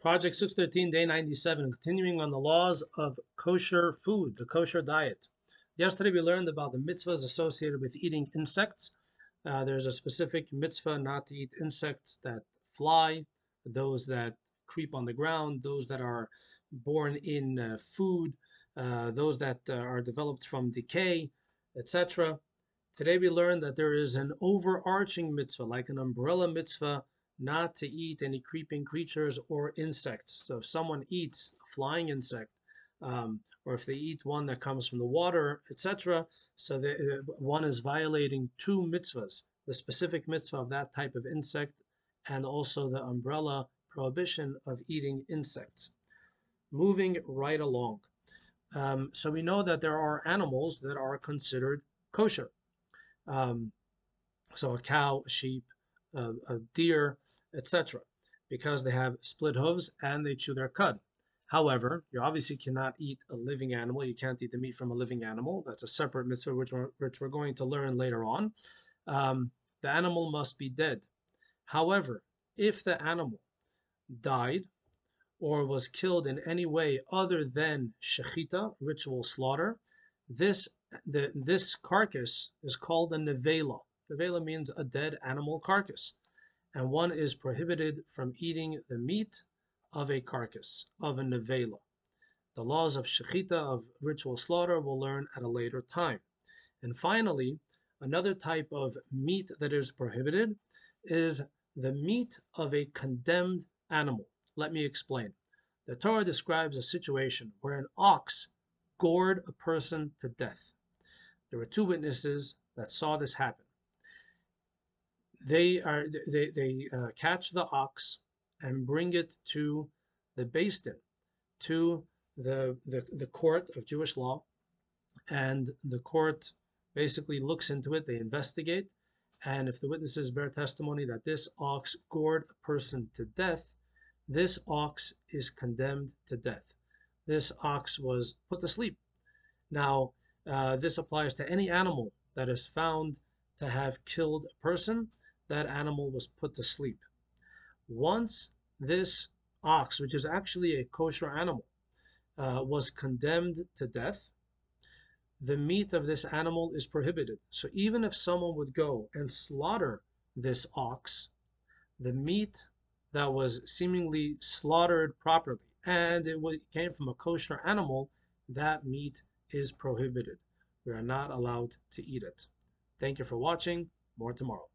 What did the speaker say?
Project 613, day 97, continuing on the laws of kosher food, the kosher diet. Yesterday we learned about the mitzvahs associated with eating insects. There's a specific mitzvah not to eat insects that fly, those that creep on the ground, those that are born in food, those that are developed from decay, etc. Today we learned that there is an overarching mitzvah, like an umbrella mitzvah, not to eat any creeping creatures or insects. So if someone eats a flying insect, or if they eat one that comes from the water, etc., so that one is violating two mitzvahs, the specific mitzvah of that type of insect and also the umbrella prohibition of eating insects. Moving right along. So we know that there are animals that are considered kosher. So a cow, a sheep, a deer, etc., because they have split hooves and they chew their cud. However, you obviously cannot eat a living animal. You can't eat the meat from a living animal. That's a separate mitzvah, which we're going to learn later on. The animal must be dead. However, if the animal died or was killed in any way other than shechita, ritual slaughter, this carcass is called a nevela. Nevela means a dead animal carcass, and one is prohibited from eating the meat of a carcass, of a nevela. The laws of shechita, of ritual slaughter, we'll learn at a later time. And finally, another type of meat that is prohibited is the meat of a condemned animal. Let me explain. The Torah describes a situation where an ox gored a person to death. There were two witnesses that saw this happen. They catch the ox and bring it to the bason, to the court of Jewish law, and the court basically looks into it. They investigate, and if the witnesses bear testimony that this ox gored a person to death, this ox is condemned to death. This ox was put to sleep. Now, this applies to any animal that is found to have killed a person. That animal was put to sleep. Once this ox, which is actually a kosher animal, was condemned to death, the meat of this animal is prohibited. So even if someone would go and slaughter this ox, the meat that was seemingly slaughtered properly, and it came from a kosher animal, that meat is prohibited. We are not allowed to eat it. Thank you for watching. More tomorrow.